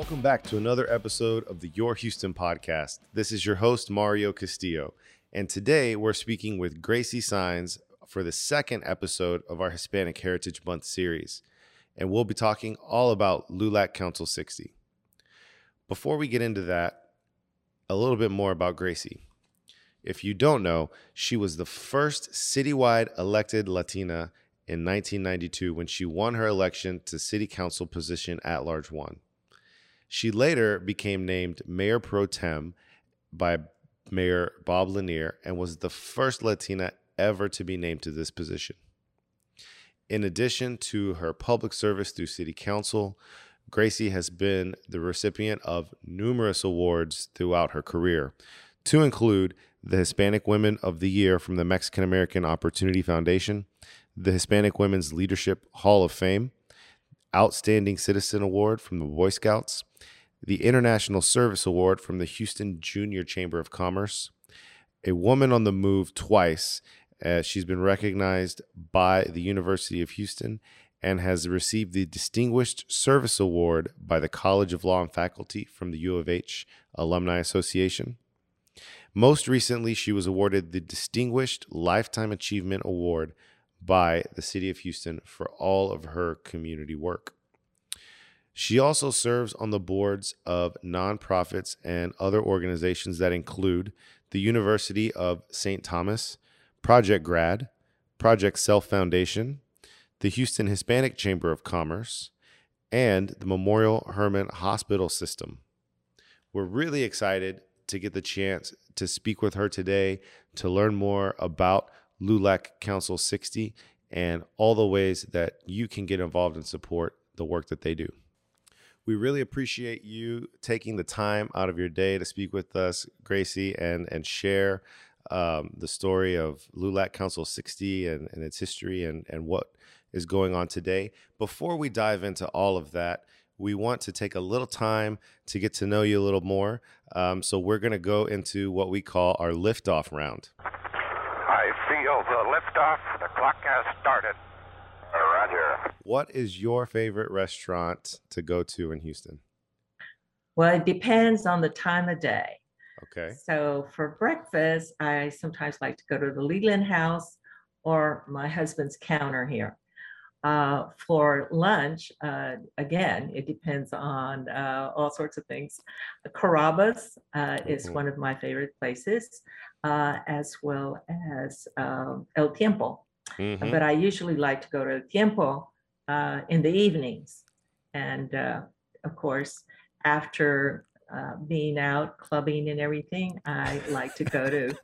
Welcome back to another episode of the Your Houston podcast. This is your host, Mario Castillo. And today we're speaking with Gracie Signs for the second episode of our Hispanic Heritage Month series. And we'll be talking all about LULAC Council 60. Before we get into that, a little bit more about Gracie. If you don't know, she was the first citywide elected Latina in 1992 when she won her election to city council position at large one. She later became named Mayor Pro Tem by Mayor Bob Lanier and was the first Latina ever to be named to this position. In addition to her public service through city council, Gracie has been the recipient of numerous awards throughout her career, to include the Hispanic Women of the Year from the Mexican American Opportunity Foundation, the Hispanic Women's Leadership Hall of Fame, Outstanding Citizen Award from the Boy Scouts, the International Service Award from the Houston Junior Chamber of Commerce, a Woman on the Move twice. She's been recognized by the University of Houston and has received the Distinguished Service Award by the College of Law and Faculty from the U of H Alumni Association. Most recently, she was awarded the Distinguished Lifetime Achievement Award by the City of Houston for all of her community work. She also serves on the boards of nonprofits and other organizations that include the University of St. Thomas, Project Grad, Project Self Foundation, the Houston Hispanic Chamber of Commerce, and the Memorial Hermann Hospital System. We're really excited to get the chance to speak with her today to learn more about LULAC Council 60 and all the ways that you can get involved and support the work that they do. We really appreciate you taking the time out of your day to speak with us, Gracie, and share the story of LULAC Council 60 and its history and what is going on today. Before we dive into all of that, we want to take a little time to get to know you a little more. So we're going to go into what we call our liftoff round. The liftoff, the clock has started. Roger. What is your favorite restaurant to go to in Houston? Well, it depends on the time of day. Okay. So for breakfast, I sometimes like to go to the Leland House or my husband's counter here. For lunch, again, it depends on all sorts of things. Carrabba's is one of my favorite places, as well as El Tiempo. Mm-hmm. But I usually like to go to El Tiempo in the evenings. And of course, after being out clubbing and everything, I like to go to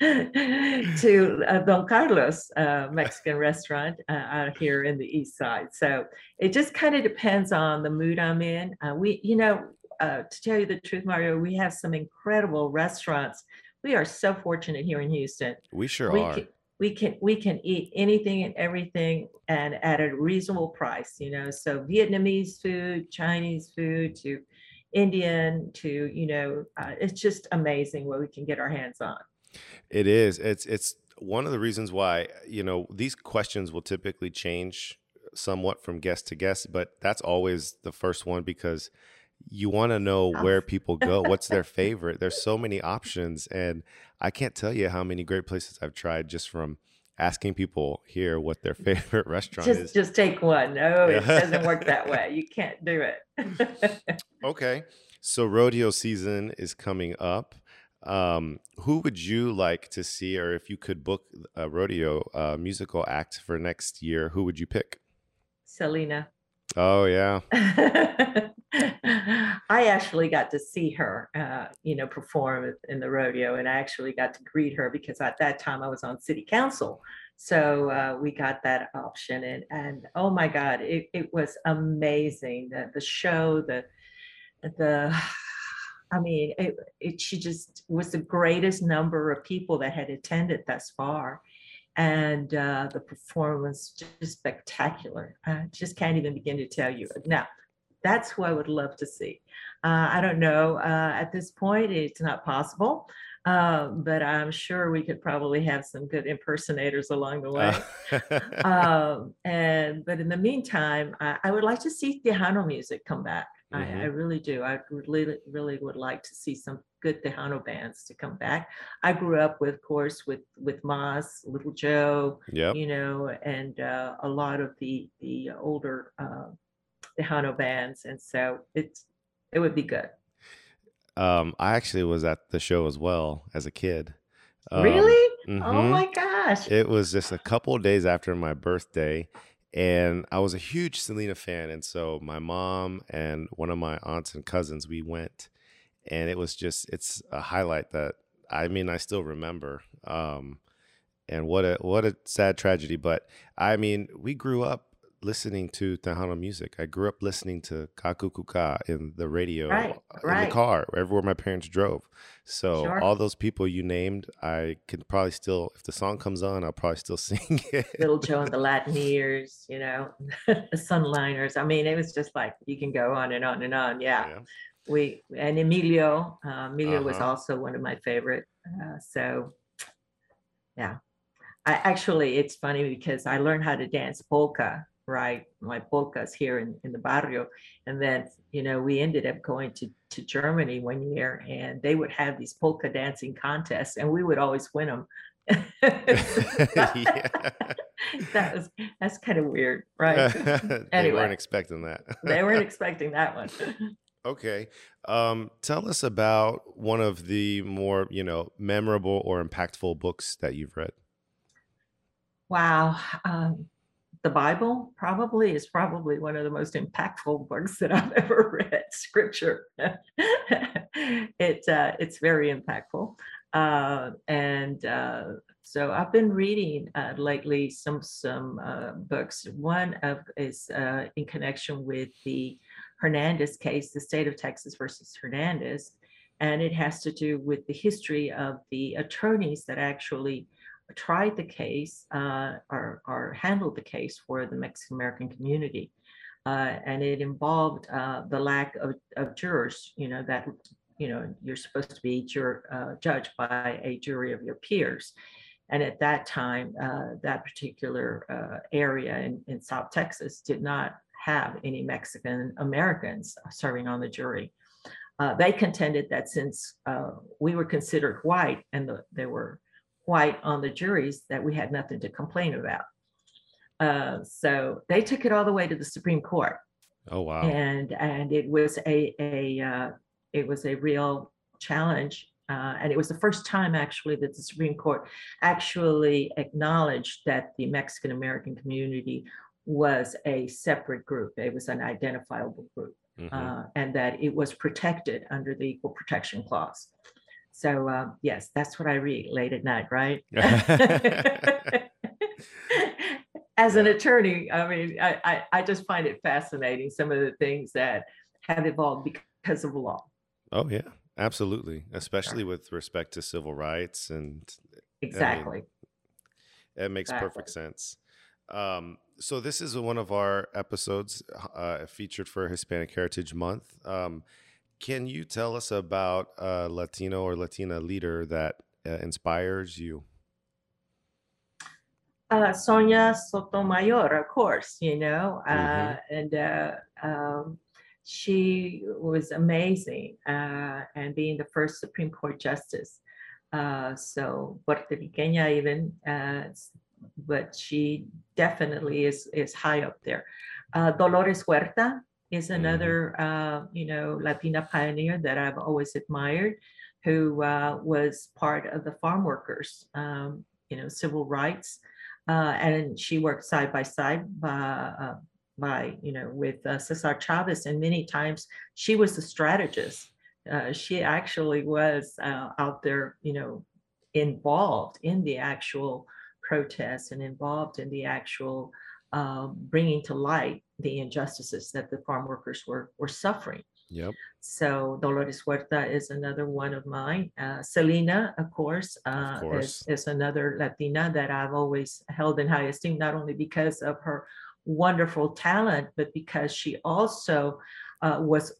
to Don Carlos Mexican restaurant out here in the east side. So it just kind of depends on the mood I'm in. To tell you the truth, Mario, we have some incredible restaurants. We are so fortunate here in Houston. We sure are. We can eat anything and everything and at a reasonable price, you know, so Vietnamese food, Chinese food to Indian to, you know, it's just amazing what we can get our hands on. It is. It's one of the reasons why, you know, these questions will typically change somewhat from guest to guest, but that's always the first one because you want to know where people go, what's their favorite. There's so many options. And I can't tell you how many great places I've tried just from asking people here what their favorite restaurant is. Just take one. No, it doesn't work that way. You can't do it. Okay. So rodeo season is coming up. Who would you like to see, or if you could book a rodeo musical act for next year, who would you pick? Selena. Oh, yeah. I actually got to see her, you know, perform in the rodeo, and I actually got to greet her because at that time I was on city council. So we got that option, and oh my God, it was amazing. The show, I mean, she just was the greatest number of people that had attended thus far. And the performance just spectacular. I just can't even begin to tell you. Now, that's who I would love to see. I don't know. At this point, it's not possible. But I'm sure we could probably have some good impersonators along the way. But in the meantime, I would like to see Tejano music come back. Mm-hmm. I really do. I really, really would like to see some good Tejano bands to come back. I grew up with, of course, with Maz, Little Joe, yep. you know, and a lot of the older Tejano bands. And so it would be good. I actually was at the show as well as a kid. Really? Mm-hmm. Oh, my gosh. It was just a couple of days after my birthday. And I was a huge Selena fan. And so my mom and one of my aunts and cousins, we went, and it was just, it's a highlight that, I mean, I still remember. And what a sad tragedy. But I mean, we grew up listening to Tejano music. I grew up listening to Kaku Kuka in the radio, in the car, everywhere my parents drove. So all those people you named, I could probably still, if the song comes on, I'll probably still sing it. Little Joe and the Latineers, you know, the Sunliners. I mean, it was just like, you can go on and on and on. Yeah. And Emilio, was also one of my favorite. Actually, it's funny because I learned how to dance polka. Right, my polkas here in the barrio, and then you know we ended up going to Germany one year, and they would have these polka dancing contests, and we would always win them. That's kind of weird, right? Anyway, weren't expecting that. They weren't expecting that one. Okay, tell us about one of the more memorable or impactful books that you've read. Wow. The Bible is probably one of the most impactful books that I've ever read. Scripture, it's very impactful, and so I've been reading lately some books. One of is in connection with the Hernandez case, the State of Texas versus Hernandez, and it has to do with the history of the attorneys that actually tried the case or handled the case for the Mexican American community, and it involved the lack of jurors. You're supposed to be judged by a jury of your peers, and at that time, that particular area in South Texas did not have any Mexican Americans serving on the jury. They contended that since we were considered white and they were white on the juries, that we had nothing to complain about. So they took it all the way to the Supreme Court. Oh wow! And it was a real challenge, and it was the first time actually that the Supreme Court actually acknowledged that the Mexican American community was a separate group. It was an identifiable group, mm-hmm. And that it was protected under the Equal Protection Clause. So yes, that's what I read late at night, right? As an attorney, I mean, I just find it fascinating, some of the things that have evolved because of law. Oh yeah, absolutely. Especially with respect to civil rights and— Exactly. That makes perfect sense. So this is one of our episodes featured for Hispanic Heritage Month. Can you tell us about a Latino or Latina leader that inspires you? Sonia Sotomayor, of course, mm-hmm. and she was amazing, and being the first Supreme Court justice. So Puerto Rican even, but she definitely is high up there. Dolores Huerta is another, Latina pioneer that I've always admired, who was part of the farm workers, civil rights. And she worked side by side with Cesar Chavez. And many times she was the strategist. She actually was out there, involved in the actual protests and involved in the actual bringing to light the injustices that the farm workers were suffering. Yep. So Dolores Huerta is another one of mine. Selena, of course. Is another Latina that I've always held in high esteem, not only because of her wonderful talent, but because she also was,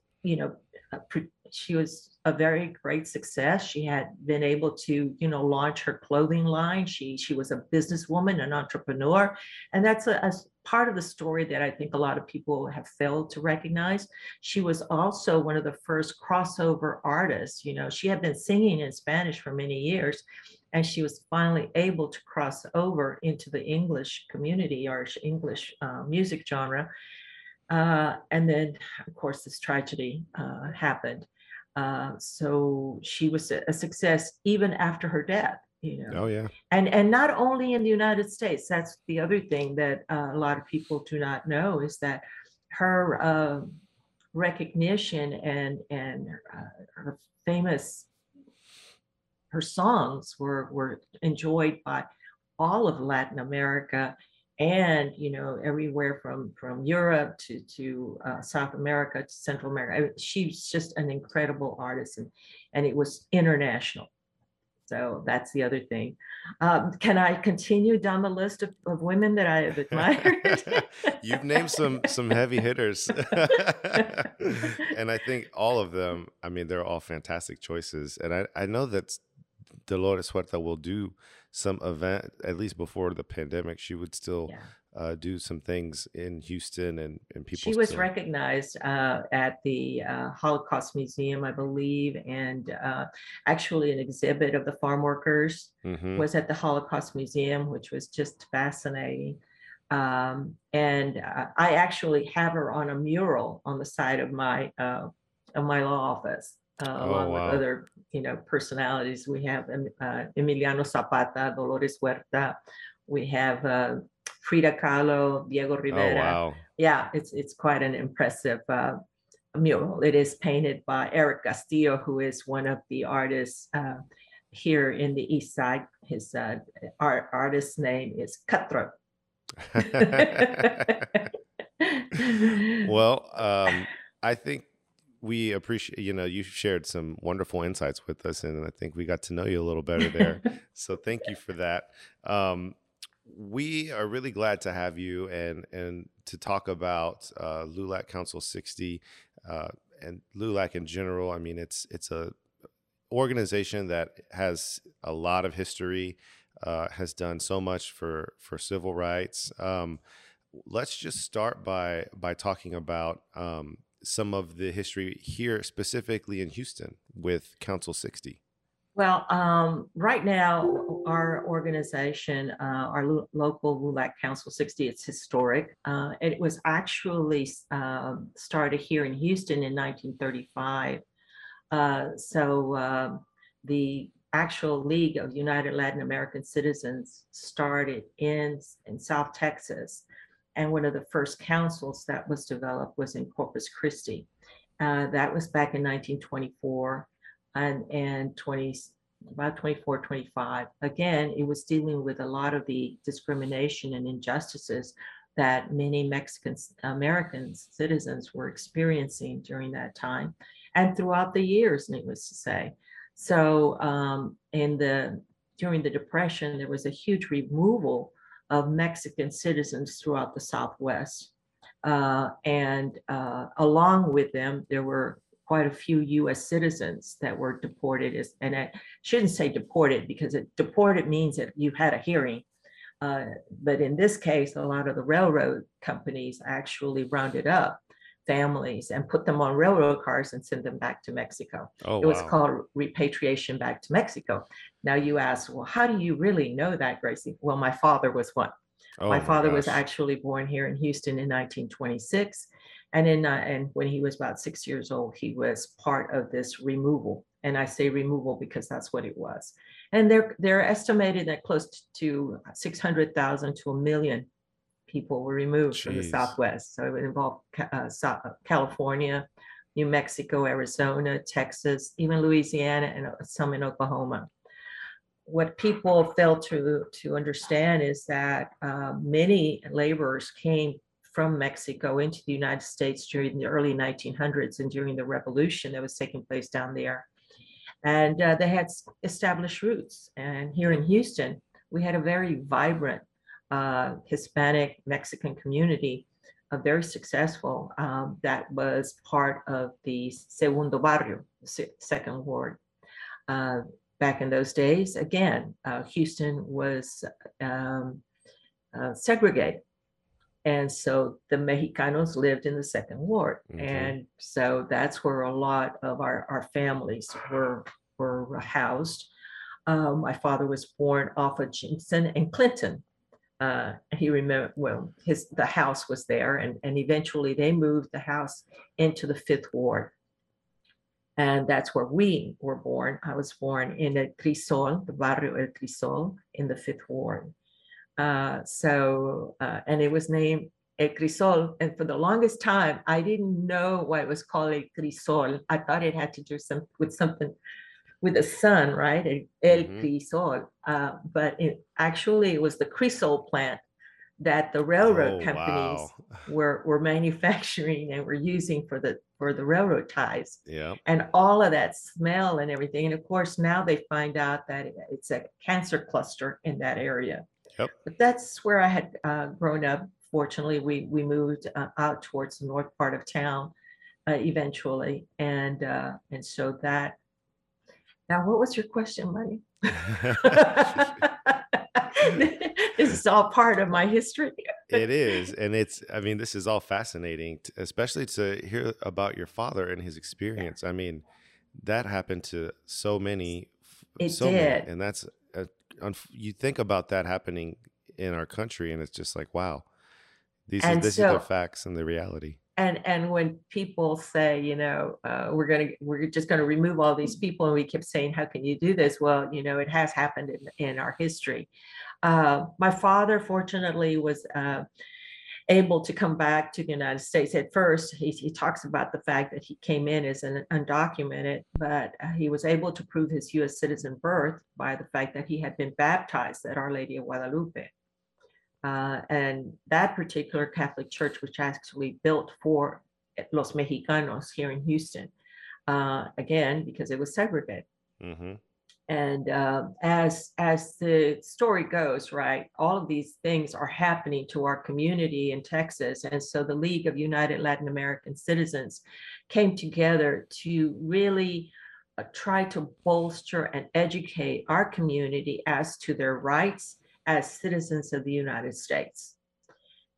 she was a very great success. She had been able to, you know, launch her clothing line. She was a businesswoman, an entrepreneur. And that's a part of the story that I think a lot of people have failed to recognize. She was also one of the first crossover artists. You know, she had been singing in Spanish for many years, and she was finally able to cross over into the English community or English music genre. And then, of course, this tragedy happened. So she was a success even after her death, you know. Oh, yeah. And not only in the United States. That's the other thing that a lot of people do not know, is that her recognition and her famous, her songs were enjoyed by all of Latin America, and, you know, everywhere from Europe to South America to Central America. She's just an incredible artist, and it was international. So that's the other thing. Can I continue down the list of women that I have admired? You've named some heavy hitters. And I think all of them, I mean, they're all fantastic choices. And I know that Dolores Huerta will do some event, at least before the pandemic, she would still do some things in Houston, and people. She was recognized at the Holocaust Museum, I believe, and actually an exhibit of the farm workers was at the Holocaust Museum, which was just fascinating. And I actually have her on a mural on the side of my law office. Along with other, you know, personalities. We have Emiliano Zapata, Dolores Huerta. We have Frida Kahlo, Diego Rivera. Oh, wow. Yeah, it's quite an impressive mural. It is painted by Eric Castillo, who is one of the artists here in the East Side. His artist's name is Cutthroat. Well, I think we appreciate, you know, you shared some wonderful insights with us, and I think we got to know you a little better there. So thank you for that. We are really glad to have you and to talk about LULAC Council 60 and LULAC in general. I mean, it's a organization that has a lot of history, has done so much for civil rights. Let's just start by talking about some of the history here, specifically in Houston, with Council 60. Well, right now, our organization, our local LULAC Council 60, it's historic. It was actually started here in Houston in 1935. So the actual League of United Latin American Citizens started in South Texas. And one of the first councils that was developed was in Corpus Christi. That was back in 1924 and 25. Again, it was dealing with a lot of the discrimination and injustices that many Mexican American citizens were experiencing during that time and throughout the years, needless to say. So during the Depression, there was a huge removal of Mexican citizens throughout the Southwest. And along with them, there were quite a few US citizens that were deported. And I shouldn't say deported, because deported means that you had a hearing. But in this case, a lot of the railroad companies actually rounded up families and put them on railroad cars and sent them back to Mexico. Oh, it was called repatriation back to Mexico. Now you ask, well, how do you really know that, Gracie? Well, my father was one. Oh, my father was actually born here in Houston in 1926. And when he was about 6 years old, he was part of this removal. And I say removal because that's what it was. And they're estimated that close to 600,000 to 1 million people were removed from the Southwest. So it would involve California, New Mexico, Arizona, Texas, even Louisiana, and some in Oklahoma. What people fail to understand is that many laborers came from Mexico into the United States during the early 1900s and during the revolution that was taking place down there. And they had established roots. And here in Houston, we had a very vibrant Hispanic Mexican community very successful. That was part of the Segundo Barrio, second ward. Back in those days, again, Houston was segregated. And so the Mexicanos lived in the second ward. Mm-hmm. And so that's where a lot of our families were housed. My father was born off of Jensen and Clinton. He remembered, well, the house was there, and eventually they moved the house into the fifth ward. And that's where we were born. I was born in El Crisol, the barrio El Crisol in the fifth ward. And it was named El Crisol. And for the longest time, I didn't know why it was called El Crisol. I thought it had to do with the sun, right? El Crisol. But it was the crisol plant that the railroad companies were manufacturing and were using for the railroad ties. Yeah. And all of that smell and everything. And of course, now they find out that it's a cancer cluster in that area. Yep. But that's where I had grown up. Fortunately, we moved out towards the north part of town eventually, and so that. Now, what was your question, Money? This is all part of my history. It is, and it's. I mean, this is all fascinating, especially to hear about your father and his experience. Yeah. I mean, that happened to so many. It did, and that's. You think about that happening in our country, and it's just like, wow, this is the facts and the reality. And when people say, we're just going to remove all these people, and we kept saying, how can you do this? Well, it has happened in our history. My father, fortunately, was able to come back to the United States. At first, he talks about the fact that he came in as an undocumented, but he was able to prove his U.S. citizen birth by the fact that he had been baptized at Our Lady of Guadalupe. And that particular Catholic church, which actually built for Los Mexicanos here in Houston, again, because it was segregated. Mm-hmm. And as the story goes, right, all of these things are happening to our community in Texas. And so the League of United Latin American Citizens came together to really try to bolster and educate our community as to their rights as citizens of the United States.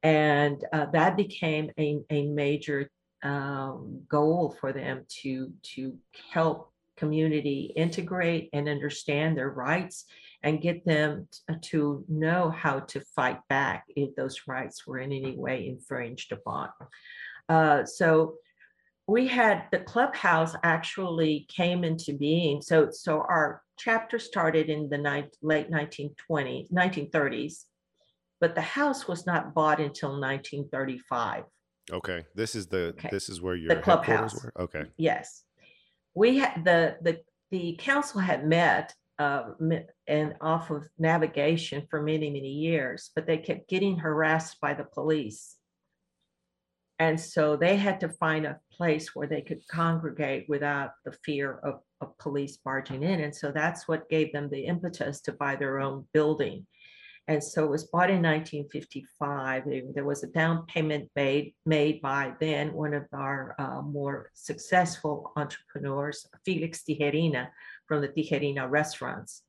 And that became a major goal for them to help community integrate and understand their rights and get them to know how to fight back if those rights were in any way infringed upon. So we had the clubhouse actually came into being. So our chapter started in the late 1930s, but the house was not bought until 1935. Okay, this is where the clubhouse were? Okay. Yes. We had the council had met and off of navigation for many, many years, but they kept getting harassed by the police. And so they had to find a place where they could congregate without the fear of police barging in. And so that's what gave them the impetus to buy their own building. And so it was bought in 1955. There was a down payment made by then one of our more successful entrepreneurs, Felix Tijerina, from the Tijerina restaurants,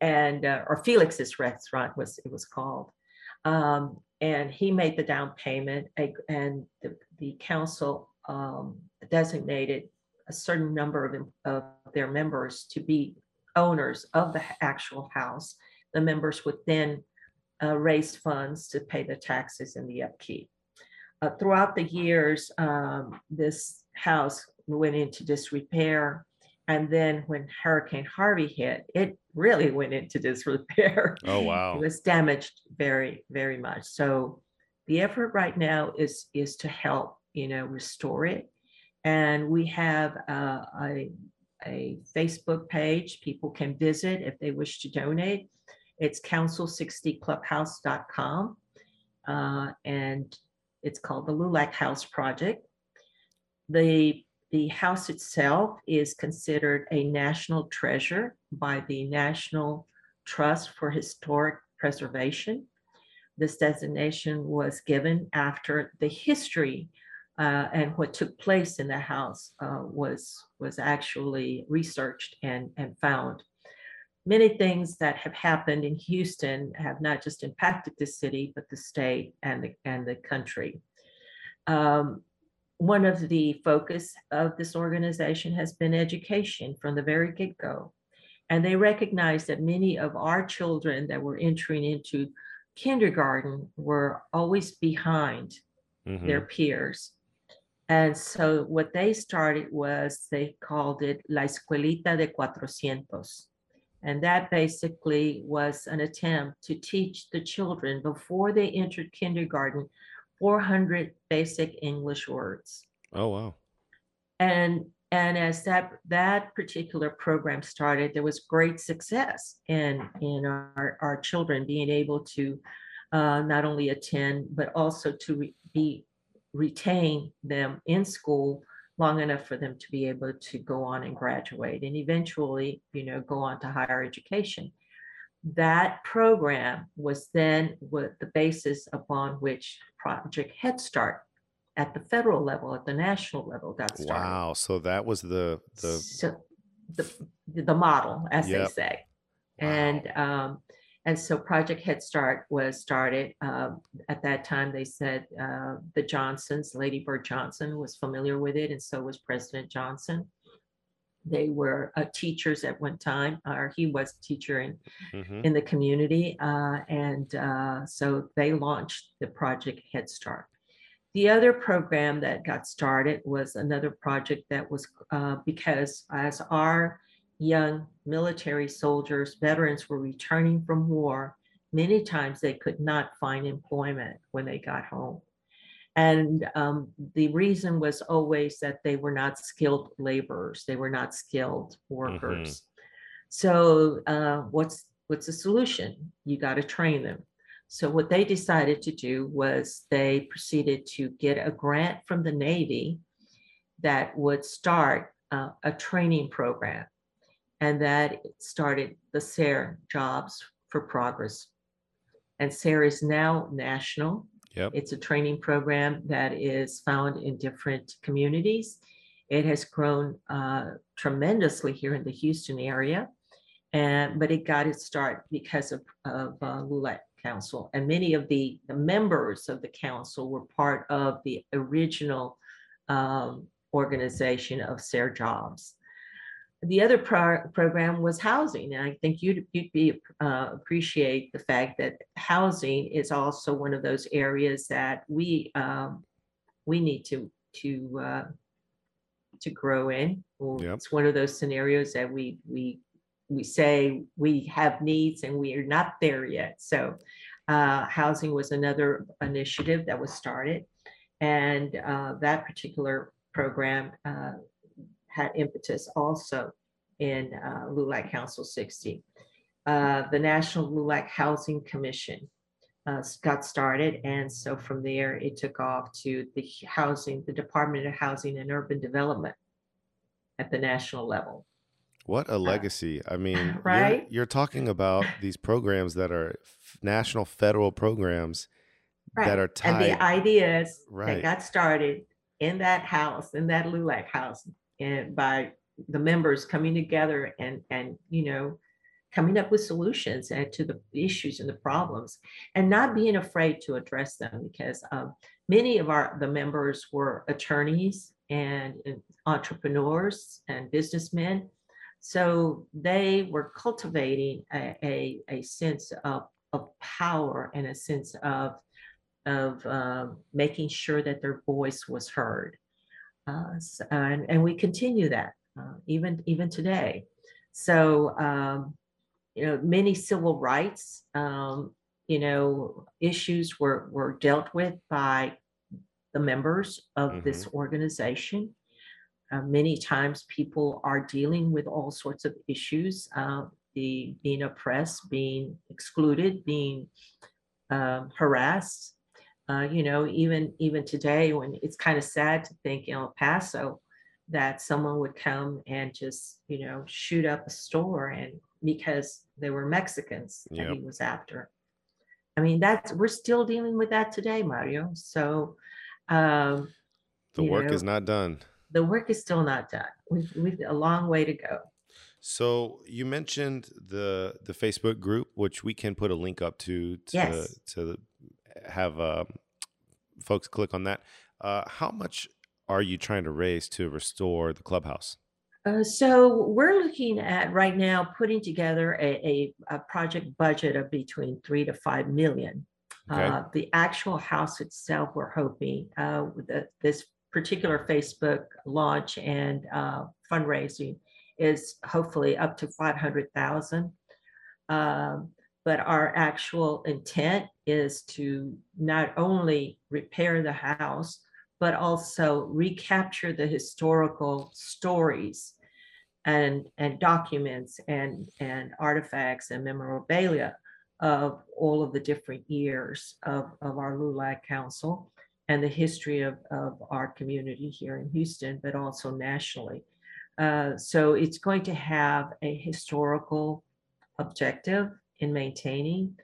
and or Felix's restaurant was called. And he made the down payment, and the council designated a certain number of their members to be owners of the actual house. The members would then raised funds to pay the taxes and the upkeep. Throughout the years, this house went into disrepair. And then when Hurricane Harvey hit, it really went into disrepair. Oh, wow. It was damaged very, very much. So the effort right now is to help, restore it. And we have a Facebook page people can visit if they wish to donate. It's council60clubhouse.com, and it's called the LULAC House Project. The house itself is considered a national treasure by the National Trust for Historic Preservation. This designation was given after the history and what took place in the house was actually researched and found. Many things that have happened in Houston have not just impacted the city, but the state and the country. One of the focus of this organization has been education from the very get-go. And they recognize that many of our children that were entering into kindergarten were always behind their peers. And so what they started was, they called it La Escuelita de Cuatrocientos. And that basically was an attempt to teach the children before they entered kindergarten 400 basic English words. Oh, wow. And as that particular program started, there was great success in our children being able to not only attend, but also to retain them in school long enough for them to be able to go on and graduate and eventually, you know, go on to higher education. That program was then with the basis upon which Project Head Start at the federal level, at the national level, got started. Wow. So that was the model, as they say. Wow. And so Project Head Start was started. At that time, they said the Johnsons, Lady Bird Johnson was familiar with it, and so was President Johnson. They were teachers at one time, or he was a teacher in the community. So they launched the Project Head Start. The other program that got started was another project that was because as our young military soldiers, veterans were returning from war, many times they could not find employment when they got home. And the reason was always that they were not skilled laborers. They were not skilled workers. So what's the solution? You got to train them. So what they decided to do was they proceeded to get a grant from the Navy that would start a training program. And that started the SARE, Jobs for Progress. And SARE is now national. Yep. It's a training program that is found in different communities. It has grown tremendously here in the Houston area, but it got its start because of LULAC Council. And many of the members of the council were part of the original organization of SARE Jobs. The other program was housing, and I think you'd appreciate the fact that housing is also one of those areas that we need to grow in. Well, yep. It's one of those scenarios that we say we have needs and we are not there yet. So housing was another initiative that was started, and that particular program had impetus also in LULAC Council 60. The National LULAC Housing Commission got started, and so from there it took off to the Department of Housing and Urban Development at the national level. What a legacy. I mean, right? you're talking about these programs that are national federal programs that are tied. And the ideas that got started in that house, in that LULAC house, and by the members coming together and you know, coming up with solutions and to the issues and the problems, and not being afraid to address them, because many of the members were attorneys and entrepreneurs and businessmen. So they were cultivating a sense of power and a sense of making sure that their voice was heard. And we continue that even today. So, you know, many civil rights, you know, issues were dealt with by the members of this organization. Many times people are dealing with all sorts of issues, being oppressed, being excluded, being harassed. You know, even today, when it's kind of sad to think in El Paso that someone would come and just, you know, shoot up a store, and because they were Mexicans that he was after. I mean, that's, we're still dealing with that today, Mario. So the work is not done. The work is still not done. We've a long way to go. So you mentioned the Facebook group, which we can put a link up to, yes, to have folks click on that. How much are you trying to raise to restore the clubhouse? So we're looking at right now putting together a project budget of between $3 to $5 million. Okay. The actual house itself, we're hoping this particular Facebook launch and fundraising is hopefully up to $500,000. But our actual intent is to not only repair the house, but also recapture the historical stories and documents and artifacts and memorabilia of all of the different years of our LULAC Council and the history of our community here in Houston, but also nationally. So it's going to have a historical objective in maintaining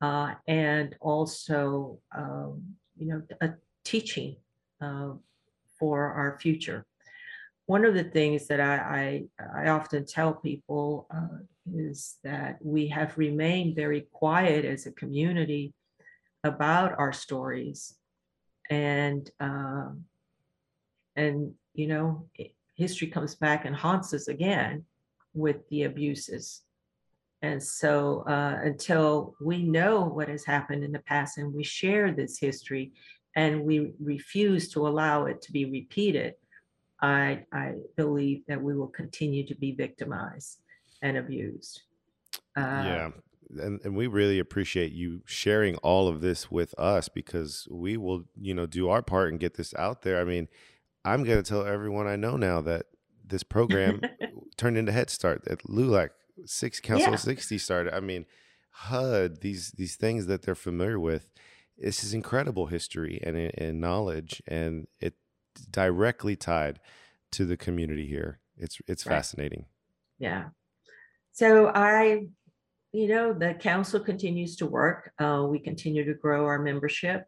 and also, a teaching for our future. One of the things that I often tell people is that we have remained very quiet as a community about our stories, and history comes back and haunts us again with the abuses. And so until we know what has happened in the past and we share this history, and we refuse to allow it to be repeated, I believe that we will continue to be victimized and abused. Yeah, and we really appreciate you sharing all of this with us, because we will, do our part and get this out there. I mean, I'm going to tell everyone I know now that this program turned into Head Start, that LULAC, Council 60 started. I mean, HUD, these things that they're familiar with. This is incredible history and knowledge, and it's directly tied to the community here. It's right. Fascinating. Yeah. So the council continues to work. We continue to grow our membership.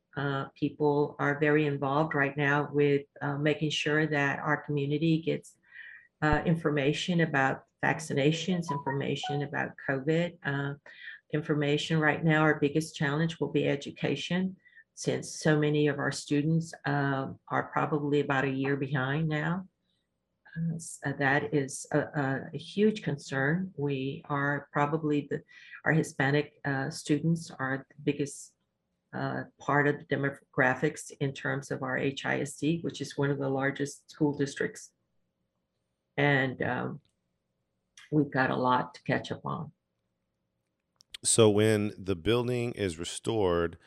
People are very involved right now with making sure that our community gets information about vaccinations, information about COVID. Information right now, our biggest challenge will be education, since so many of our students are probably about a year behind now. So that is a huge concern. We are probably our Hispanic students are the biggest part of the demographics in terms of our HISD, which is one of the largest school districts, and we've got a lot to catch up on. So when the building is restored,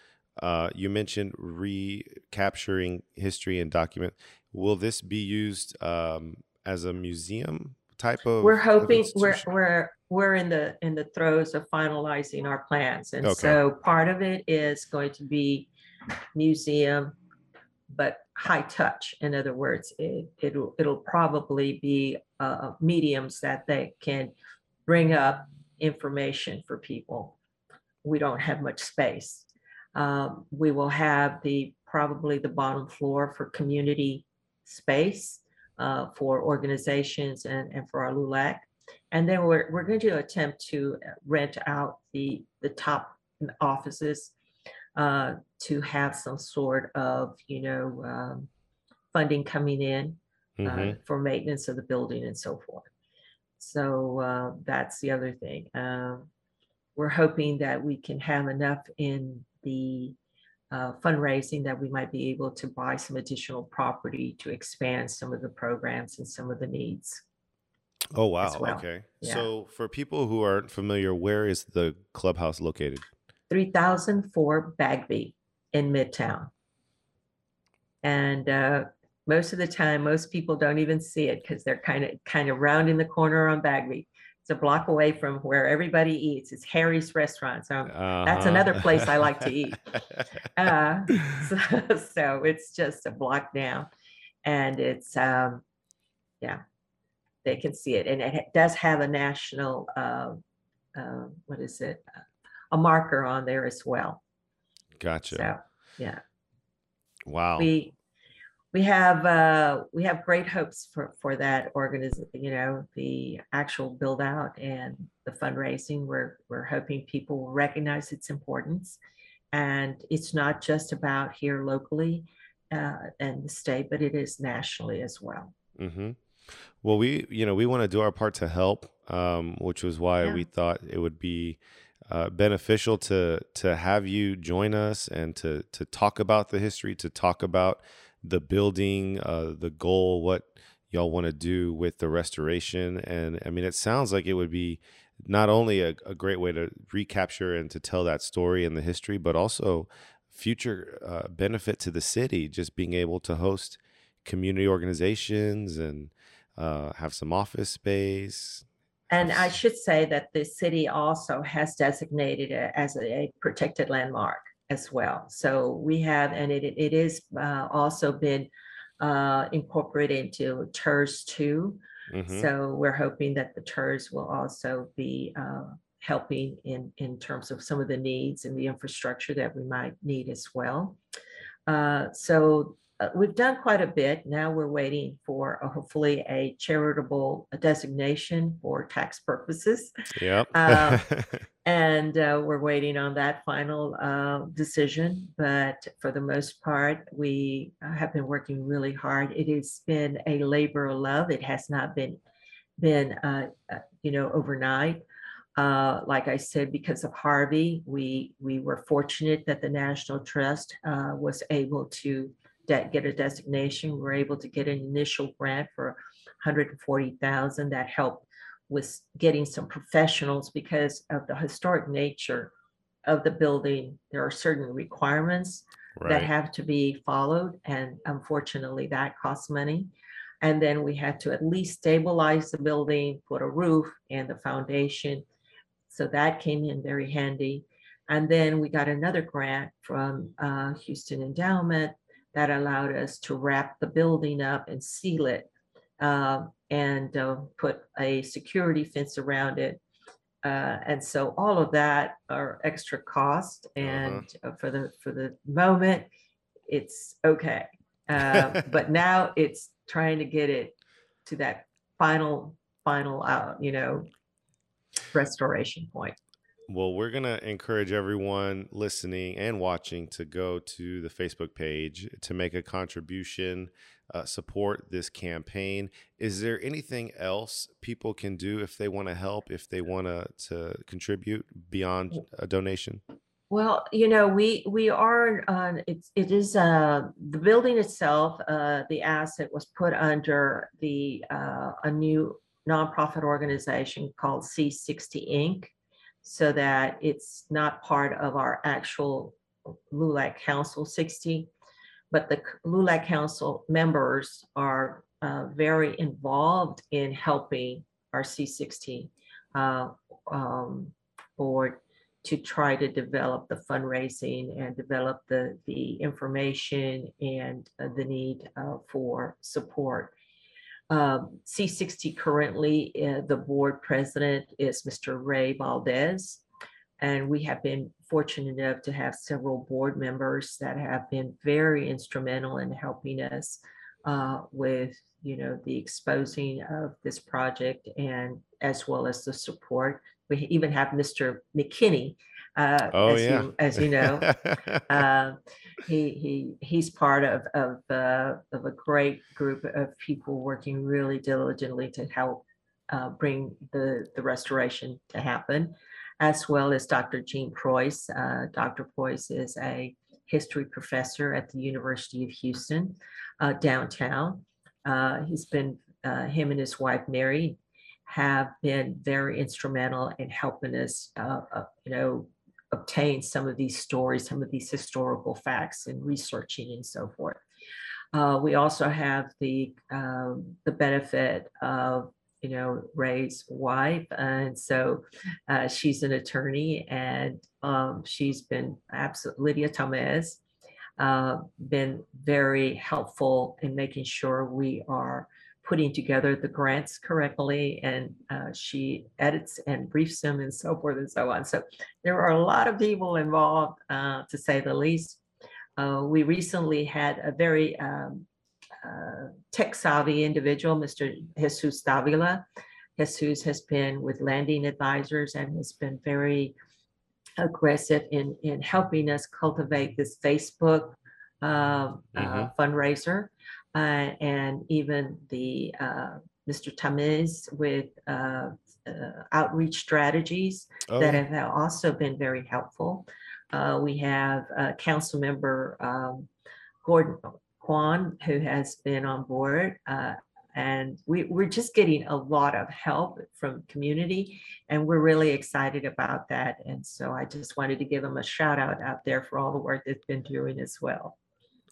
you mentioned recapturing history and document. Will this be used as a museum type of? We're hoping we're in the throes of finalizing our plans, and so part of it is going to be museum, but high touch. In other words, it'll probably be mediums that they can bring up information for people. We don't have much space. We will have probably the bottom floor for community space for organizations and for our LULAC. And then we're going to attempt to rent out the top offices to have some sort of funding coming in for maintenance of the building and so forth. So that's the other thing. We're hoping that we can have enough in the fundraising that we might be able to buy some additional property to expand some of the programs and some of the needs. Oh, wow. Well. Okay. Yeah. So for people who aren't familiar, where is the clubhouse located? 3004 Bagby in Midtown. And most of the time, most people don't even see it because they're kind of rounding the corner on Bagby. It's a block away from where everybody eats. It's Harry's Restaurant. So that's another place I like to eat. So it's just a block down, and it's, they can see it. And it does have a national, a marker on there as well. Gotcha. So, yeah. Wow. We have great hopes for that organization, you know, the actual build out and the fundraising. We're hoping people will recognize its importance, and it's not just about here locally and the state, but it is nationally as well. Mm-hmm. Well, we want to do our part to help, which was why we thought it would be beneficial to have you join us and to talk about the history, to talk about the building, the goal, what y'all want to do with the restoration. And I mean, it sounds like it would be not only a great way to recapture and to tell that story and the history, but also future benefit to the city, just being able to host community organizations and have some office space. And I should say that the city also has designated it as a protected landmark as well. So we have, and it is also been incorporated into TERS too. Mm-hmm. So we're hoping that the TERS will also be helping in terms of some of the needs and the infrastructure that we might need as well. So we've done quite a bit. Now we're waiting for hopefully a charitable designation for tax purposes. Yep. And we're waiting on that final decision. But for the most part, we have been working really hard. It has been a labor of love. It has not been overnight. Like I said, because of Harvey, we were fortunate that the National Trust was able to get a designation. We were able to get an initial grant for $140,000 that helped with getting some professionals because of the historic nature of the building. There are certain requirements that have to be followed, and unfortunately that costs money. And then we had to at least stabilize the building, put a roof and the foundation. So that came in very handy. And then we got another grant from Houston Endowment that allowed us to wrap the building up and seal it and put a security fence around it. And so all of that are extra cost. And for the moment, it's okay. But now it's trying to get it to that final restoration point. Well, we're going to encourage everyone listening and watching to go to the Facebook page to make a contribution, support this campaign. Is there anything else people can do if they want to help, if they want to contribute beyond a donation? Well, we are on, it is the building itself, the asset was put under a new nonprofit organization called C60 Inc., so that it's not part of our actual LULAC Council 60, but the LULAC Council members are very involved in helping our C60 board to try to develop the fundraising and develop the information and the need for support. C60 currently, the board president is Mr. Ray Valdez, and we have been fortunate enough to have several board members that have been very instrumental in helping us with, the exposing of this project and as well as the support. We even have Mr. McKinney, as you know, he's part of a great group of people working really diligently to help bring the restoration to happen, as well as Dr. Jean Preuss. Dr. Preuss is a history professor at the University of Houston downtown. Him and his wife Mary have been very instrumental in helping us, obtain some of these stories, some of these historical facts, and researching and so forth. We also have the benefit of Ray's wife, and so she's an attorney, and she's been Lydia Tamez, been very helpful in making sure we are putting together the grants correctly, and she edits and briefs them and so forth and so on. So there are a lot of people involved, to say the least. We recently had a very tech-savvy individual, Mr. Jesus Davila. Jesus has been with Landing Advisors and has been very aggressive in helping us cultivate this Facebook fundraiser. And even the Mr. Tamiz with outreach strategies that have also been very helpful. We have Council Member Gordon Kwan, who has been on board, and we're just getting a lot of help from community, and we're really excited about that. And so I just wanted to give them a shout out out there for all the work they've been doing as well.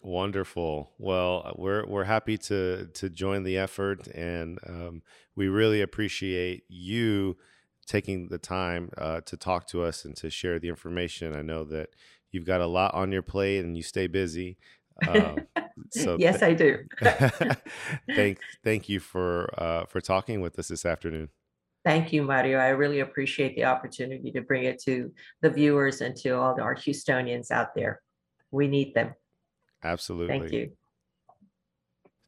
Wonderful. Well, we're happy to join the effort, and we really appreciate you taking the time to talk to us and to share the information. I know that you've got a lot on your plate and you stay busy. So yes, I do. Thank you for talking with us this afternoon. Thank you, Mario. I really appreciate the opportunity to bring it to the viewers and to all our Houstonians out there. We need them. Absolutely. Thank you.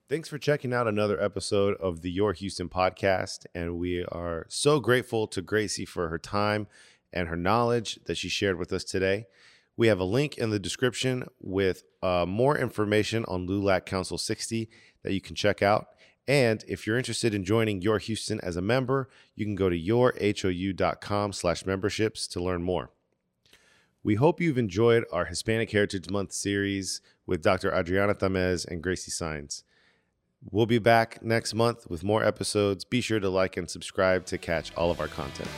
Thanks for checking out another episode of the Your Houston podcast. And we are so grateful to Gracie for her time and her knowledge that she shared with us today. We have a link in the description with more information on LULAC Council 60 that you can check out. And if you're interested in joining Your Houston as a member, you can go to yourhou.com/memberships to learn more. We hope you've enjoyed our Hispanic Heritage Month series with Dr. Adriana Tamez and Gracie Signs. We'll be back next month with more episodes. Be sure to like and subscribe to catch all of our content.